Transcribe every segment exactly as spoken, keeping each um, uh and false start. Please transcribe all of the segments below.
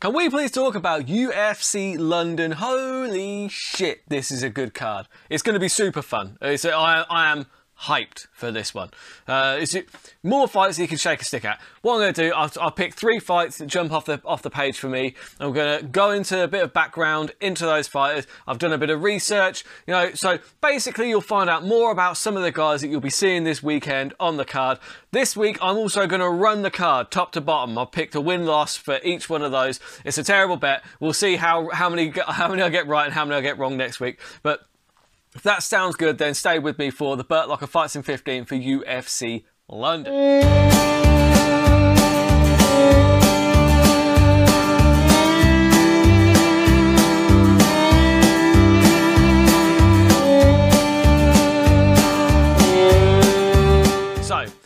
Can we please talk about U F C London? Holy shit, this is a good card. It's going to be super fun. It's, I, I am hyped for this one. Uh, it's more fights that you can shake a stick at. What I'm going to do, I'll, I'll pick three fights that jump off the off the page for me. I'm going to go into a bit of background into those fighters. I've done a bit of research, you know. So basically, you'll find out more about some of the guys that you'll be seeing this weekend on the card. This week, I'm also going to run the card top to bottom. I've picked a win loss for each one of those. It's a terrible bet. We'll see how how many how many I get right and how many I get wrong next week, but. If that sounds good, then stay with me for the Burt Locker Fights in fifteen for U F C London.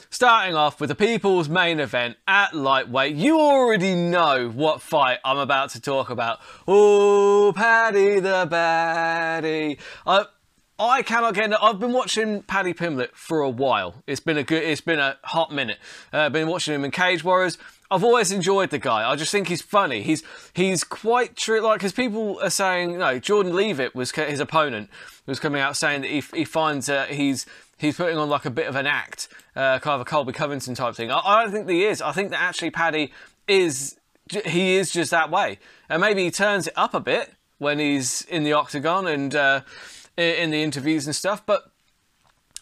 Starting off with the people's main event at lightweight. You already know what fight I'm about to talk about. Oh, Paddy the Baddy. I, I cannot get into, I've been watching Paddy Pimblett for a while. It's been a good, it's been a hot minute. Uh, I've been watching him in Cage Warriors. I've always enjoyed the guy. I just think he's funny. He's he's quite true. Like, because people are saying, you know, Jordan Leavitt was his opponent, was coming out saying that he he finds that uh, he's he's putting on like a bit of an act, uh, kind of a Colby Covington type thing. I, I don't think that he is. I think that actually Paddy is he is just that way, and maybe he turns it up a bit when he's in the octagon and uh, in the interviews and stuff. But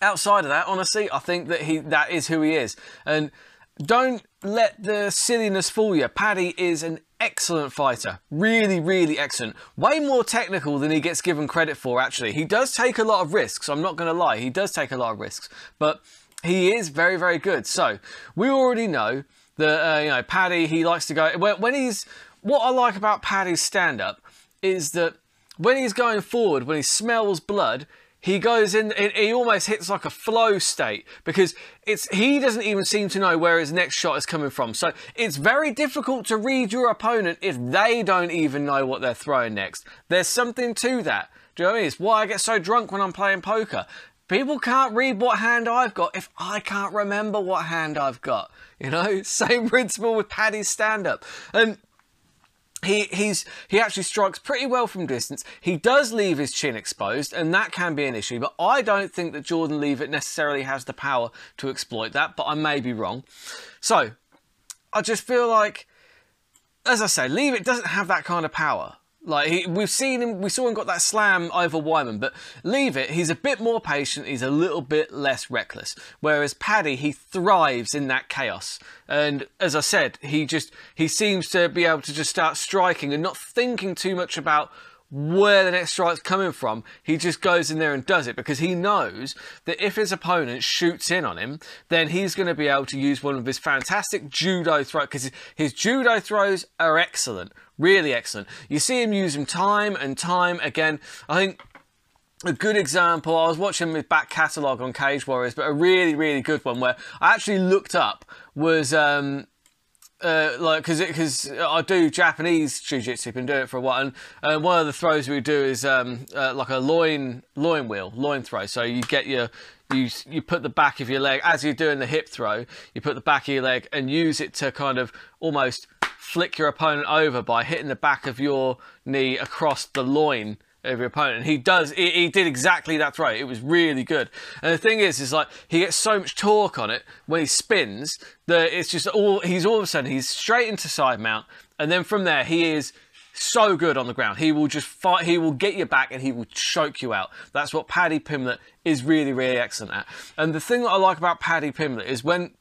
outside of that, honestly, I think that he that is who he is, and. Don't let the silliness fool you. Paddy is an excellent fighter. Really, really excellent. Way more technical than he gets given credit for, actually. He does take a lot of risks. I'm not going to lie. He does take a lot of risks. But he is very, very good. So, we already know that, uh, you know, Paddy, he likes to go... When he's... What I like about Paddy's stand-up is that when he's going forward, when he smells blood... He goes in, he almost hits like a flow state because it's he doesn't even seem to know where his next shot is coming from. So it's very difficult to read your opponent if they don't even know what they're throwing next. There's something to that. Do you know what I mean? It's why I get so drunk when I'm playing poker. People can't read what hand I've got if I can't remember what hand I've got. You know, same principle with Paddy's stand-up. And... He, he's, he actually strikes pretty well from distance. He does leave his chin exposed, and that can be an issue, but I don't think that Jordan Leavitt necessarily has the power to exploit that, but I may be wrong. So, I just feel like, as I say, Leavitt doesn't have that kind of power. Like, he, we've seen him, we saw him got that slam over Wyman, but Leavitt, he's a bit more patient, he's a little bit less reckless. Whereas Paddy, he thrives in that chaos. And as I said, he just, he seems to be able to just start striking and not thinking too much about where the next strike's coming from. He just goes in there and does it because he knows that if his opponent shoots in on him, then he's going to be able to use one of his fantastic judo throws because his judo throws are excellent, really excellent. You see him use them time and time again. I think a good example, I was watching his back catalogue on Cage Warriors, but a really, really good one where I actually looked up was... Um, Uh, like, because because I do Japanese jiu-jitsu, been doing it for a while, and uh, one of the throws we do is um, uh, like a loin loin wheel, loin throw. So you get your you you put the back of your leg as you're doing the hip throw, you put the back of your leg and use it to kind of almost flick your opponent over by hitting the back of your knee across the loin of your opponent. And he does he, he did exactly that throw. It was really good. And the thing is is like he gets so much torque on it when he spins that it's just all he's all of a sudden he's straight into side mount, and then from there he is so good on the ground. He will just fight, he will get you back and he will choke you out. That's what Paddy Pimblett is really, really excellent at. And the thing that I like about Paddy Pimblett is when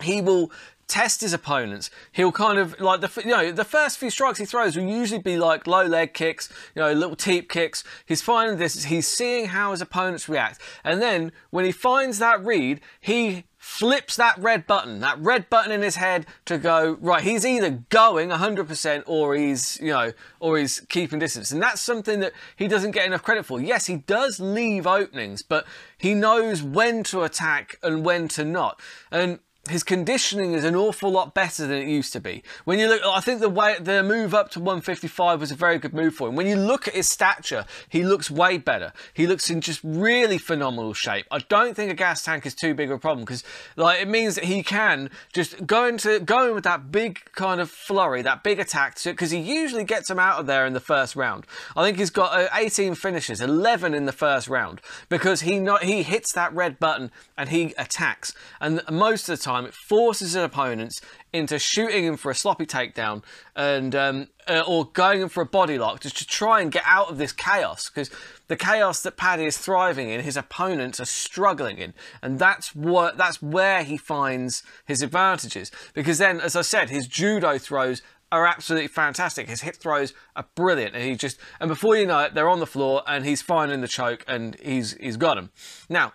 he will test his opponents. He'll kind of like the you know the first few strikes he throws will usually be like low leg kicks, you know, little teep kicks. He's finding this. He's seeing how his opponents react, and then when he finds that read, he flips that red button, that red button in his head to go right. He's either going one hundred percent or he's you know or he's keeping distance, and that's something that he doesn't get enough credit for. Yes, he does leave openings, but he knows when to attack and when to not, and. his conditioning is an awful lot better than it used to be. When you look, I think the way the move up to one fifty-five was a very good move for him. When you look at his stature, he looks way better. He looks in just really phenomenal shape. I don't think a gas tank is too big of a problem, because like it means that he can just go into going with that big kind of flurry, that big attack, because he usually gets him out of there in the first round. I think he's got uh, eighteen finishes, eleven in the first round, because he not he hits that red button and he attacks, and most of the time it forces his opponents into shooting him for a sloppy takedown and um, uh, or going in for a body lock, just to try and get out of this chaos, because the chaos that Paddy is thriving in, his opponents are struggling in, and that's what that's where he finds his advantages. Because then, as I said, his judo throws are absolutely fantastic. His hip throws are brilliant, and he just and before you know it, they're on the floor and he's finding the choke and he's he's got him now.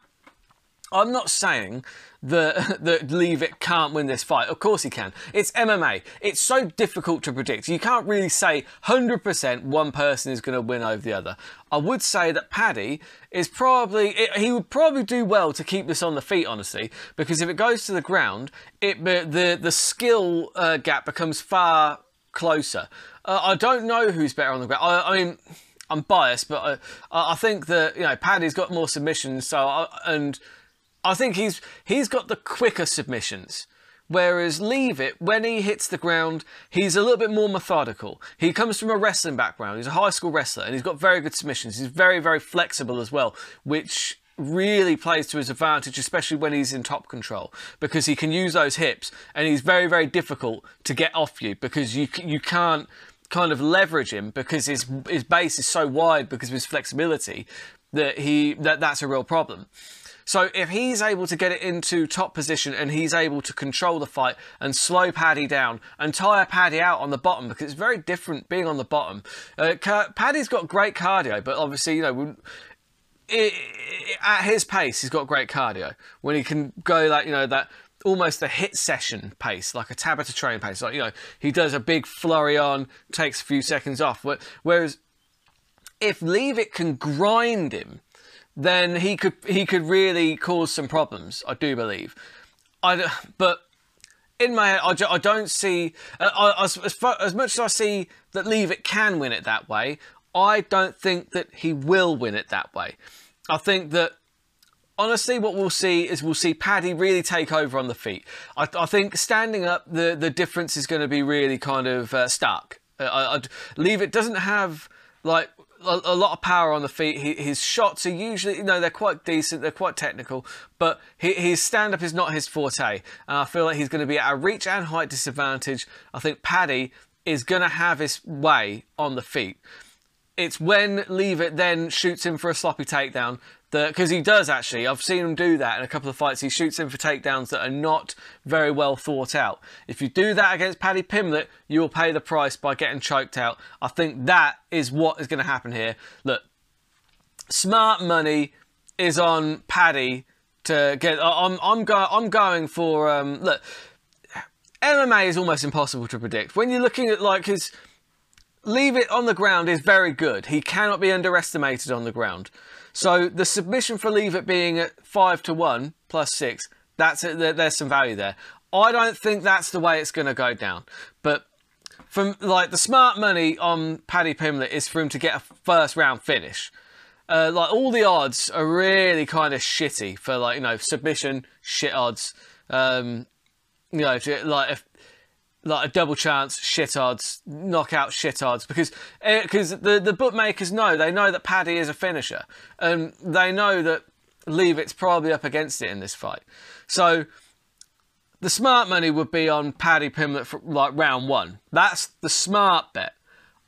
I'm not saying that, that Leavitt can't win this fight. Of course he can. It's M M A. It's so difficult to predict. You can't really say one hundred percent one person is going to win over the other. I would say that Paddy is probably... It, he would probably do well to keep this on the feet, honestly, because if it goes to the ground, it the, the skill uh, gap becomes far closer. Uh, I don't know who's better on the ground. I, I mean... I'm biased, but I, I think that, you know, Paddy's got more submissions, so... I, and... I think he's he's got the quicker submissions, whereas Leavitt, when he hits the ground, he's a little bit more methodical. He comes from a wrestling background. He's a high school wrestler, and he's got very good submissions. He's very, very flexible as well, which really plays to his advantage, especially when he's in top control, because he can use those hips, and he's very, very difficult to get off you, because you, you can't kind of leverage him, because his, his base is so wide because of his flexibility that, he, that that's a real problem. So if he's able to get it into top position and he's able to control the fight and slow Paddy down and tire Paddy out on the bottom, because it's very different being on the bottom. Uh, Paddy's got great cardio, but obviously, you know, it, it, at his pace, he's got great cardio. When he can go like, you know, that almost a hit session pace, like a Tabata train pace. Like, you know, he does a big flurry on, takes a few seconds off. Whereas if Leavitt can grind him, then he could he could really cause some problems, I do believe. I but in my head, I, I don't see I, I, as, as much as I see that Leavitt can win it that way, I don't think that he will win it that way. I think that honestly, what we'll see is we'll see Paddy really take over on the feet. I, I think standing up, the the difference is going to be really kind of uh, stark. I, I, Leavitt doesn't have like. A lot of power on the feet. He, his shots are usually, you know, they're quite decent. They're quite technical, but he, his stand-up is not his forte. And I feel like he's going to be at a reach and height disadvantage. I think Paddy is going to have his way on the feet. It's when Leavitt then shoots him for a sloppy takedown, because he does actually. I've seen him do that in a couple of fights. He shoots him for takedowns that are not very well thought out. If you do that against Paddy Pimblett, you will pay the price by getting choked out. I think that is what is going to happen here. Look, smart money is on Paddy to get. I'm I'm going I'm going for um, look. M M A is almost impossible to predict when you're looking at like his. Leavitt on the ground is very good. He cannot be underestimated on the ground. So the submission for Leavitt being at five to one plus six, that's it. There's some value there. I don't think that's the way it's going to go down. But from like the smart money on Paddy Pimblett is for him to get a first round finish. Uh, like all the odds are really kind of shitty for like you know submission shit odds. Um, you know if you, like if. Like a double chance, shit odds, knockout shit odds, because because uh, the, the bookmakers know, they know that Paddy is a finisher, and they know that Leavitt's probably up against it in this fight. So the smart money would be on Paddy Pimblett for like round one. That's the smart bet.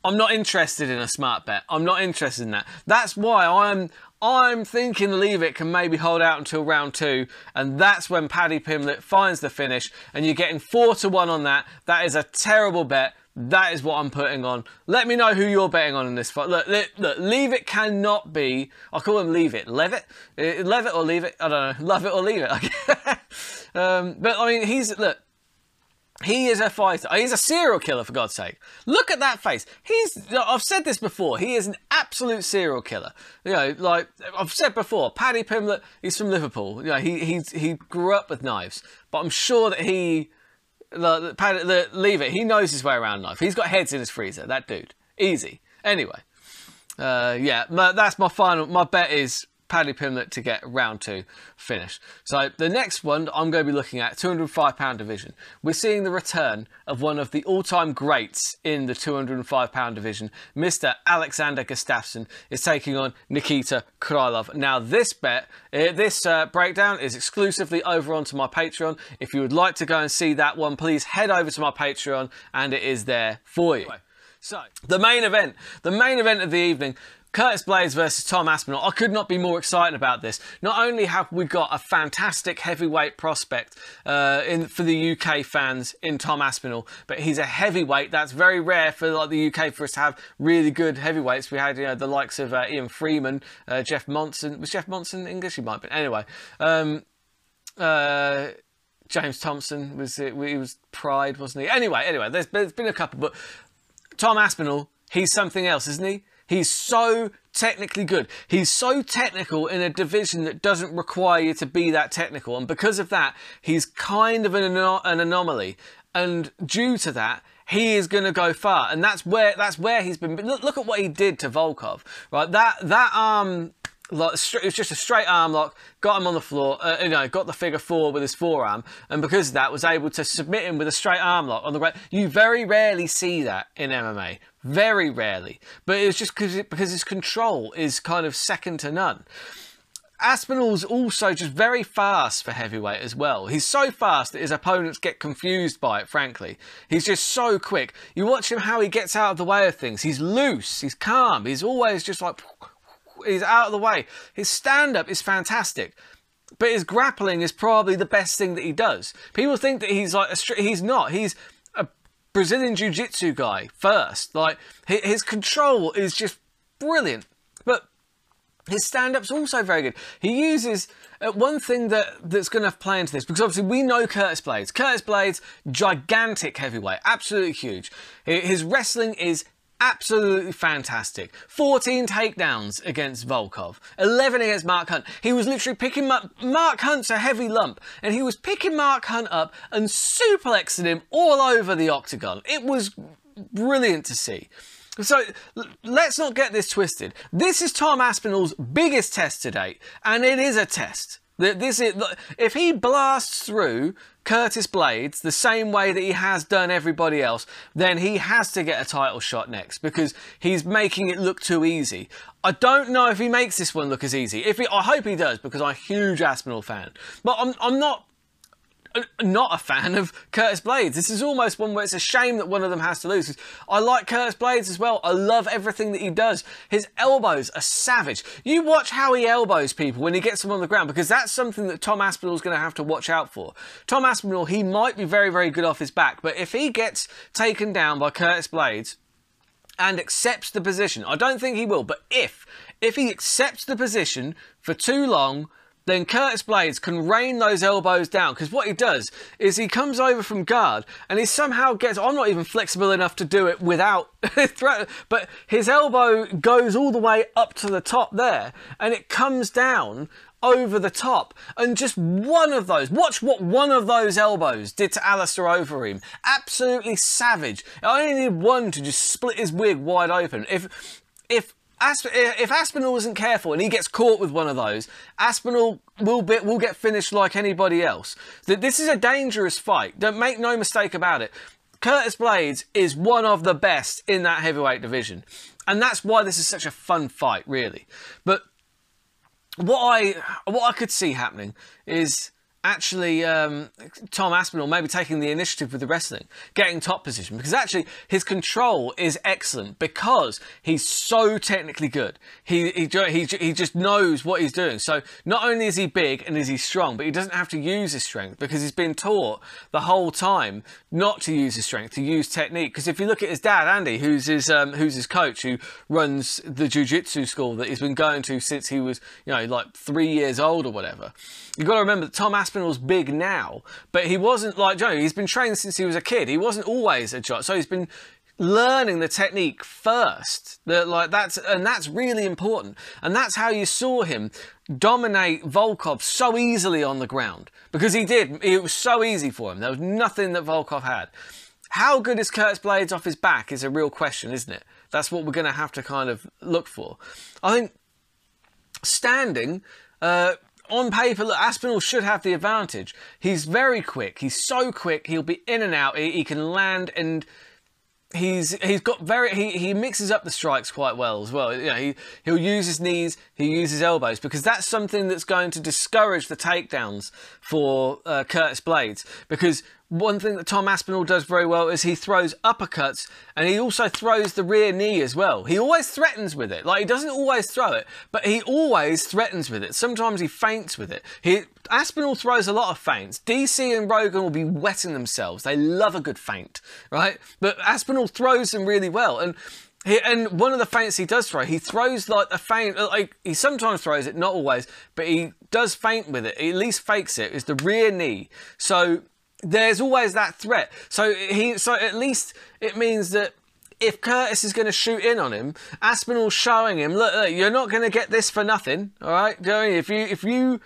I'm not interested in a smart bet. I'm not interested in that. That's why I'm I'm thinking Leavitt can maybe hold out until round two, and that's when Paddy Pimblett finds the finish, and you're getting four to one on that. That is a terrible bet. That is what I'm putting on. Let me know who you're betting on in this fight. Look, look, look Leavitt cannot be. I call him Leavitt. Leavitt, Leavitt or Leavitt. I don't know. Love it or leave it. um, but I mean, he's look. He is a fighter. He's a serial killer, for God's sake. Look at that face. He's, I've said this before, he is an absolute serial killer. You know, like I've said before, Paddy Pimblett, he's from Liverpool. You know, he, he, he grew up with knives. But I'm sure that he, the, Paddy, the, Leavitt, he knows his way around knife. He's got heads in his freezer, that dude. Easy. Anyway, uh, yeah, my, that's my final, my bet is Paddy Pimblett to get round two finish. So the next one I'm going to be looking at, two hundred five pound division. We're seeing the return of one of the all-time greats in the two hundred five pound division. Mister Alexander Gustafsson is taking on Nikita Krylov. Now this bet, this uh, breakdown is exclusively over onto my Patreon. If you would like to go and see that one, please head over to my Patreon and it is there for you. So the main event, the main event of the evening, Curtis Blaydes versus Tom Aspinall. I could not be more excited about this. Not only have we got a fantastic heavyweight prospect uh, in, for the U K fans in Tom Aspinall, but he's a heavyweight. That's very rare for like the U K for us to have really good heavyweights. We had, you know, the likes of uh, Ian Freeman, uh, Jeff Monson. Was Jeff Monson English? He might be. Anyway, um, uh, James Thompson was it? He was Pride, wasn't he? Anyway, anyway, there's, there's been a couple, but Tom Aspinall, he's something else, isn't he? He's so technically good. He's so technical in a division that doesn't require you to be that technical. And because of that, he's kind of an, anom an anomaly. And due to that, he is going to go far. And that's where, that's where he's been. Look, look at what he did to Volkov, right? That, that arm, like, it was just a straight arm lock, got him on the floor, uh, you know, got the figure four with his forearm. And because of that, was able to submit him with a straight arm lock on the right. You very rarely see that in M M A. Very rarely, but it's just because it, because his control is kind of second to none. Aspinall's also just very fast for heavyweight as well. He's so fast that his opponents get confused by it, frankly. He's just so quick. You watch him how he gets out of the way of things. He's loose, he's calm, he's always just like, he's out of the way. His stand-up is fantastic. But his grappling is probably the best thing that he does. People think that he's like, a he's not, he's Brazilian Jiu-Jitsu guy first. Like, his control is just brilliant, but his stand-up's also very good. He uses uh, one thing that that's going to play into this, because obviously we know Curtis Blaydes. Curtis Blaydes, gigantic heavyweight, absolutely huge. His wrestling is absolutely fantastic. fourteen takedowns against Volkov, eleven against Mark Hunt. He was literally picking up, Mark Hunt's a heavy lump, and he was picking Mark Hunt up and suplexing him all over the octagon. It was brilliant to see. So let's not get this twisted. This is Tom Aspinall's biggest test to date, and it is a test. This is, if he blasts through Curtis Blaydes the same way that he has done everybody else, then he has to get a title shot next, because he's making it look too easy. I don't know if he makes this one look as easy. If he, I hope he does, because I'm a huge Aspinall fan. But I'm, I'm not... not a fan of Curtis Blaydes. This is almost one where it's a shame that one of them has to lose. I like Curtis Blaydes as well. I love everything that he does. His elbows are savage. You watch how he elbows people when he gets them on the ground, because that's something that Tom Aspinall is going to have to watch out for. Tom Aspinall, he might be very, very good off his back, but if he gets taken down by Curtis Blaydes and accepts the position, I don't think he will, but if, if he accepts the position for too long, then Curtis Blaydes can rain those elbows down. Because what he does is he comes over from guard and he somehow gets... I'm not even flexible enough to do it without... but his elbow goes all the way up to the top there and it comes down over the top. And just one of those... watch what one of those elbows did to Alistair Overeem. Absolutely savage. I only need one to just split his wig wide open. If... if Asp if Aspinall isn't careful and he gets caught with one of those, Aspinall will, be will get finished like anybody else. This is a dangerous fight. Don't make no mistake about it. Curtis Blaydes is one of the best in that heavyweight division. And that's why this is such a fun fight, really. But what I, what I could see happening is... actually um, Tom Aspinall maybe taking the initiative with the wrestling, getting top position, because actually his control is excellent because he's so technically good. He, he, he, he just knows what he's doing. So not only is he big and is he strong, but he doesn't have to use his strength because he's been taught the whole time not to use his strength, to use technique. Because if you look at his dad, Andy, who's his, um, who's his coach, who runs the jiu-jitsu school that he's been going to since he was, you know, like three years old or whatever. You've got to remember that Tom Aspinall Aspinall's big now, but he wasn't like Joe. He's been training since he was a kid. He wasn't always a judge, so he's been learning the technique first. That like that's and that's really important. And that's how you saw him dominate Volkov so easily on the ground, because he did. It was so easy for him. There was nothing that Volkov had. How good is Curtis Blaydes off his back is a real question, isn't it? That's what we're going to have to kind of look for. I think standing, uh, on paper, look, Aspinall should have the advantage. He's very quick. He's so quick. He'll be in and out. He, he can land, and he's he's got very he he mixes up the strikes quite well as well. You know, he he'll use his knees, he uses elbows, because that's something that's going to discourage the takedowns for uh, Curtis Blaydes. Because one thing that Tom Aspinall does very well is he throws uppercuts, and he also throws the rear knee as well. He always threatens with it. Like, he doesn't always throw it, but he always threatens with it. Sometimes he feints with it. He, Aspinall throws a lot of feints. D C and Rogan will be wetting themselves. They love a good feint, right? But Aspinall throws them really well. And He, and one of the feints he does throw, he throws like a feint, like he sometimes throws it, not always, but he does feint with it, he at least fakes it, is the rear knee. So there's always that threat. So he, so at least it means that if Curtis is going to shoot in on him, Aspinall's showing him, look, look, you're not going to get this for nothing, all right? If you, if you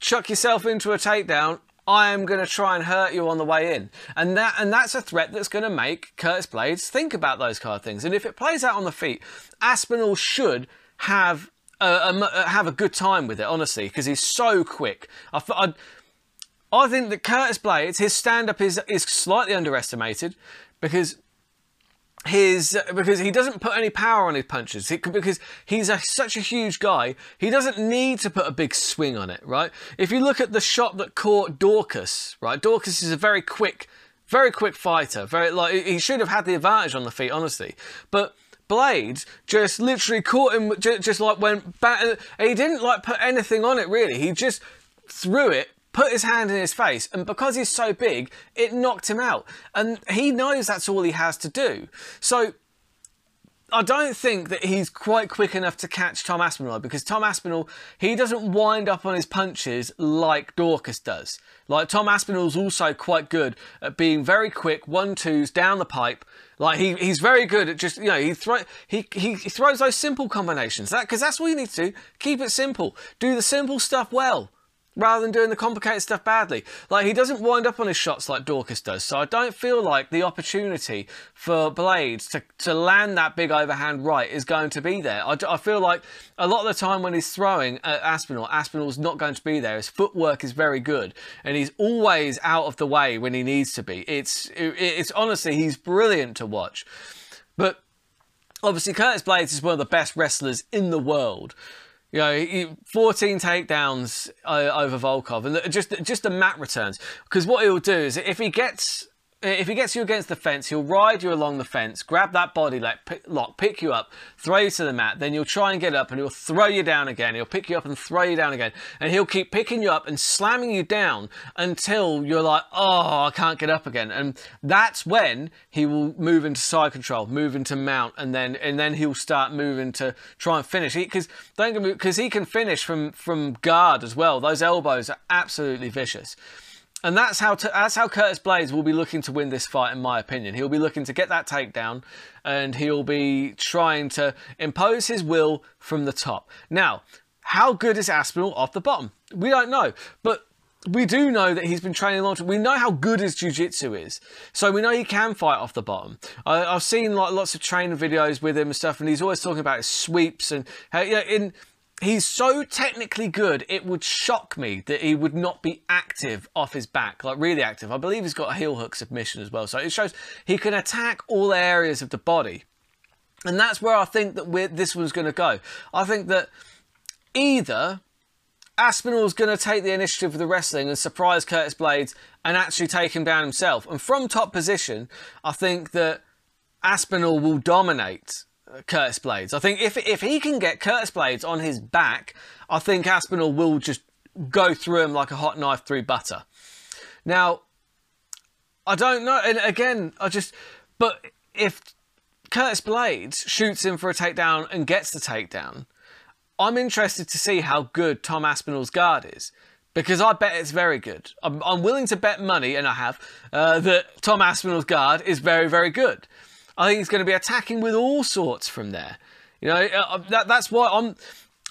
chuck yourself into a takedown, I am going to try and hurt you on the way in. And that and that's a threat that's going to make Curtis Blaydes think about those kind of things. And if it plays out on the feet, Aspinall should have a, a, have a good time with it, honestly, because he's so quick. I, I, I think that Curtis Blaydes, his stand-up is, is slightly underestimated, because... His, because he doesn't put any power on his punches, he, because he's a, such a huge guy, he doesn't need to put a big swing on it, right? If you look at the shot that caught Dorcas, right? Dorcas is a very quick, very quick fighter. Very like he should have had the advantage on the feet, honestly. But Blaydes just literally caught him, just, just like went back. He didn't like put anything on it really. He just threw it, put his hand in his face, and because he's so big, it knocked him out. And he knows that's all he has to do. So I don't think that he's quite quick enough to catch Tom Aspinall, because Tom Aspinall, he doesn't wind up on his punches like Dorcas does. Like, Tom Aspinall's also quite good at being very quick, one-twos, down the pipe. Like, he, he's very good at just, you know, he, throw, he, he, he throws those simple combinations. That, 'cause that's what you need to do. Keep it simple. Do the simple stuff well, rather than doing the complicated stuff badly. Like, he doesn't wind up on his shots like Dorcas does, so I don't feel like the opportunity for Blaydes to, to land that big overhand right is going to be there. I, I feel like a lot of the time when he's throwing at Aspinall, Aspinall's not going to be there. His footwork is very good, and he's always out of the way when he needs to be. It's, it, it's honestly, he's brilliant to watch. But obviously, Curtis Blaydes is one of the best wrestlers in the world. You know, fourteen takedowns over Volkov, and just just the mat returns. Because what he'll do is, if he gets if he gets you against the fence, he'll ride you along the fence, grab that body lock, pick you up, throw you to the mat. Then you'll try and get up, and he'll throw you down again. He'll pick you up and throw you down again, and he'll keep picking you up and slamming you down until you're like, oh, I can't get up again. And that's when he will move into side control, move into mount, and then and then he'll start moving to try and finish. Because don't because he can finish from from guard as well. Those elbows are absolutely vicious. And that's how to, that's how Curtis Blaydes will be looking to win this fight, in my opinion. He'll be looking to get that takedown, and he'll be trying to impose his will from the top. Now, how good is Aspinall off the bottom? We don't know, but we do know that he's been training a long time. We know how good his jiu-jitsu is, so we know he can fight off the bottom. I, I've seen like lots of training videos with him and stuff, and he's always talking about his sweeps and how, you know, in. He's so technically good, it would shock me that he would not be active off his back, like really active. I believe he's got a heel hook submission as well, so it shows he can attack all areas of the body. And that's where I think that we're, this one's going to go. I think that either Aspinall's going to take the initiative of the wrestling and surprise Curtis Blaydes and actually take him down himself. And from top position, I think that Aspinall will dominate Curtis Blaydes. I think if if he can get Curtis Blaydes on his back, I think Aspinall will just go through him like a hot knife through butter. Now, I don't know, and again, I just, but if Curtis Blaydes shoots him for a takedown and gets the takedown, I'm interested to see how good Tom Aspinall's guard is. because I bet it's very good. I'm, I'm willing to bet money, and I have, uh, that Tom Aspinall's guard is very, very good. I think he's going to be attacking with all sorts from there. You know, uh, that, that's why I'm...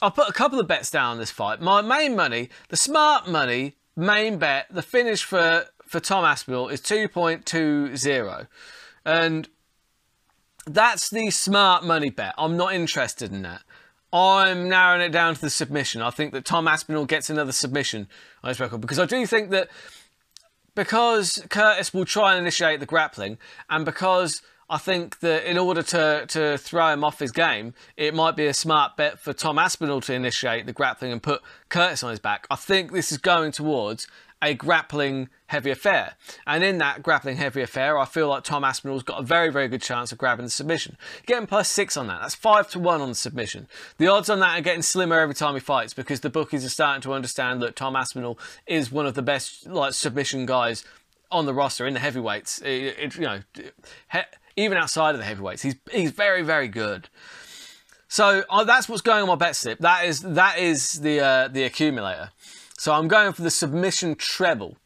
I'll put a couple of bets down on this fight. My main money, the smart money, main bet, the finish for, for Tom Aspinall is two point two zero. And that's the smart money bet. I'm not interested in that. I'm narrowing it down to the submission. I think that Tom Aspinall gets another submission on his record, because I do think that because Curtis will try and initiate the grappling, and because I think that in order to, to throw him off his game, it might be a smart bet for Tom Aspinall to initiate the grappling and put Curtis on his back. I think this is going towards a grappling heavy affair. And in that grappling heavy affair, I feel like Tom Aspinall's got a very, very good chance of grabbing the submission. Getting plus six on that. That's five to one on the submission. The odds on that are getting slimmer every time he fights, because the bookies are starting to understand that Tom Aspinall is one of the best like submission guys on the roster in the heavyweights. It, it, you know... He Even outside of the heavyweights, he's he's very, very good. So uh, that's what's going on my bet slip. That is that is the uh, the accumulator. So I'm going for the submission treble.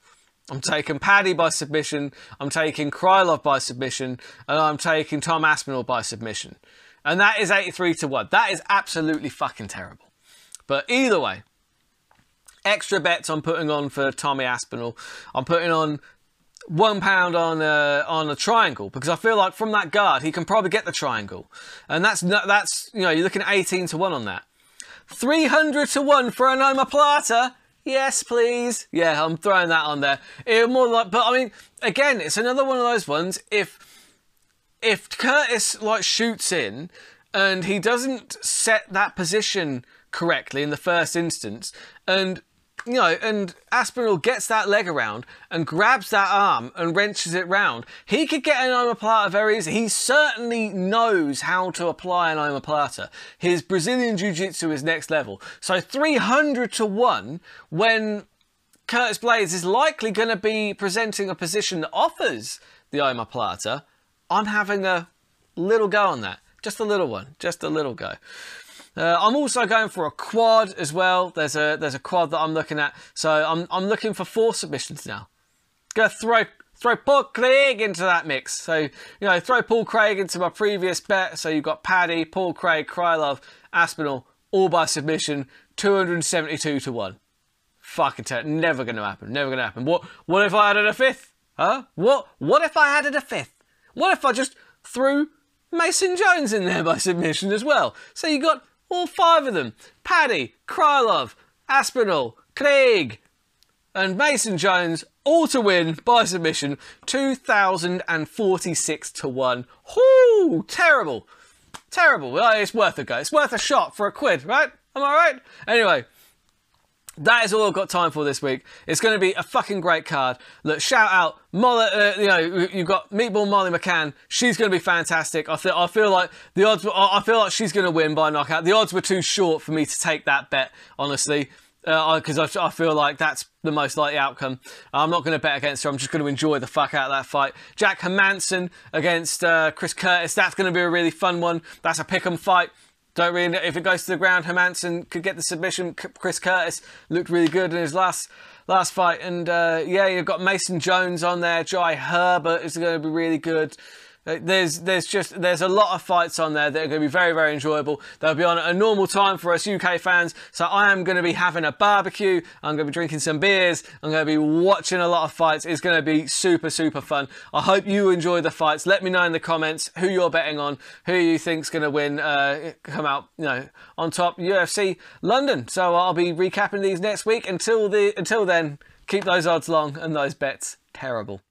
I'm taking Paddy by submission. I'm taking Krylov by submission, and I'm taking Tom Aspinall by submission. And that is eighty-three to one. That is absolutely fucking terrible. But either way, extra bets I'm putting on for Tommy Aspinall. I'm putting on one pound on a, on a triangle, because I feel like from that guard, he can probably get the triangle. And that's, that's you know, you're looking at eighteen to one on that. three hundred to one for an omoplata. Yes, please. Yeah, I'm throwing that on there. It more like, but I mean, again, it's another one of those ones. If, if Curtis like shoots in and he doesn't set that position correctly in the first instance, and you know, and Aspinall gets that leg around and grabs that arm and wrenches it round, he could get an omoplata very easy. He certainly knows how to apply an omoplata. His Brazilian Jiu-Jitsu is next level. So three hundred to one when Curtis Blaydes is likely going to be presenting a position that offers the omoplata, I'm having a little go on that. Just a little one. Just a little go. Uh, I'm also going for a quad as well. There's a there's a quad that I'm looking at. So I'm I'm looking for four submissions now. Gonna throw throw Paul Craig into that mix. So you know, throw Paul Craig into my previous bet. So you've got Paddy, Paul Craig, Krylov, Aspinall, all by submission, two hundred seventy-two to one. Fucking ter- never gonna happen. Never gonna happen. What what if I added a fifth? Huh? What what if I added a fifth? What if I just threw Mason Jones in there by submission as well? So you got all five of them. Paddy, Krylov, Aspinall, Craig, and Mason Jones, all to win by submission, two thousand forty-six to one. Whoo! Terrible. Terrible. Well, it's worth a go. It's worth a shot for a quid, right? Am I right? Anyway, that is all I've got time for this week. It's going to be a fucking great card. Look, shout out Molly. Uh, you know, you've got Meatball Molly McCann. She's going to be fantastic. I feel, I feel like the odds. Were, I feel like she's going to win by knockout. The odds were too short for me to take that bet, honestly, because uh, I, I, I feel like that's the most likely outcome. I'm not going to bet against her. I'm just going to enjoy the fuck out of that fight. Jack Hermanson against uh, Chris Curtis. That's going to be a really fun one. That's a pick'em fight. Don't really know. If it goes to the ground, Hermanson could get the submission. Chris Curtis looked really good in his last last fight. And uh, yeah, you've got Mason Jones on there. Jai Herbert is going to be really good. There's there's just there's a lot of fights on there that are going to be very, very enjoyable. They'll be on at a normal time for us U K fans. So I am going to be having a barbecue. I'm going to be drinking some beers. I'm going to be watching a lot of fights. It's going to be super, super fun. I hope you enjoy the fights. Let me know in the comments who you're betting on, who you think's going to win, uh, come out, you know, on top. U F C London. So I'll be recapping these next week. Until the until then, keep those odds long and those bets terrible.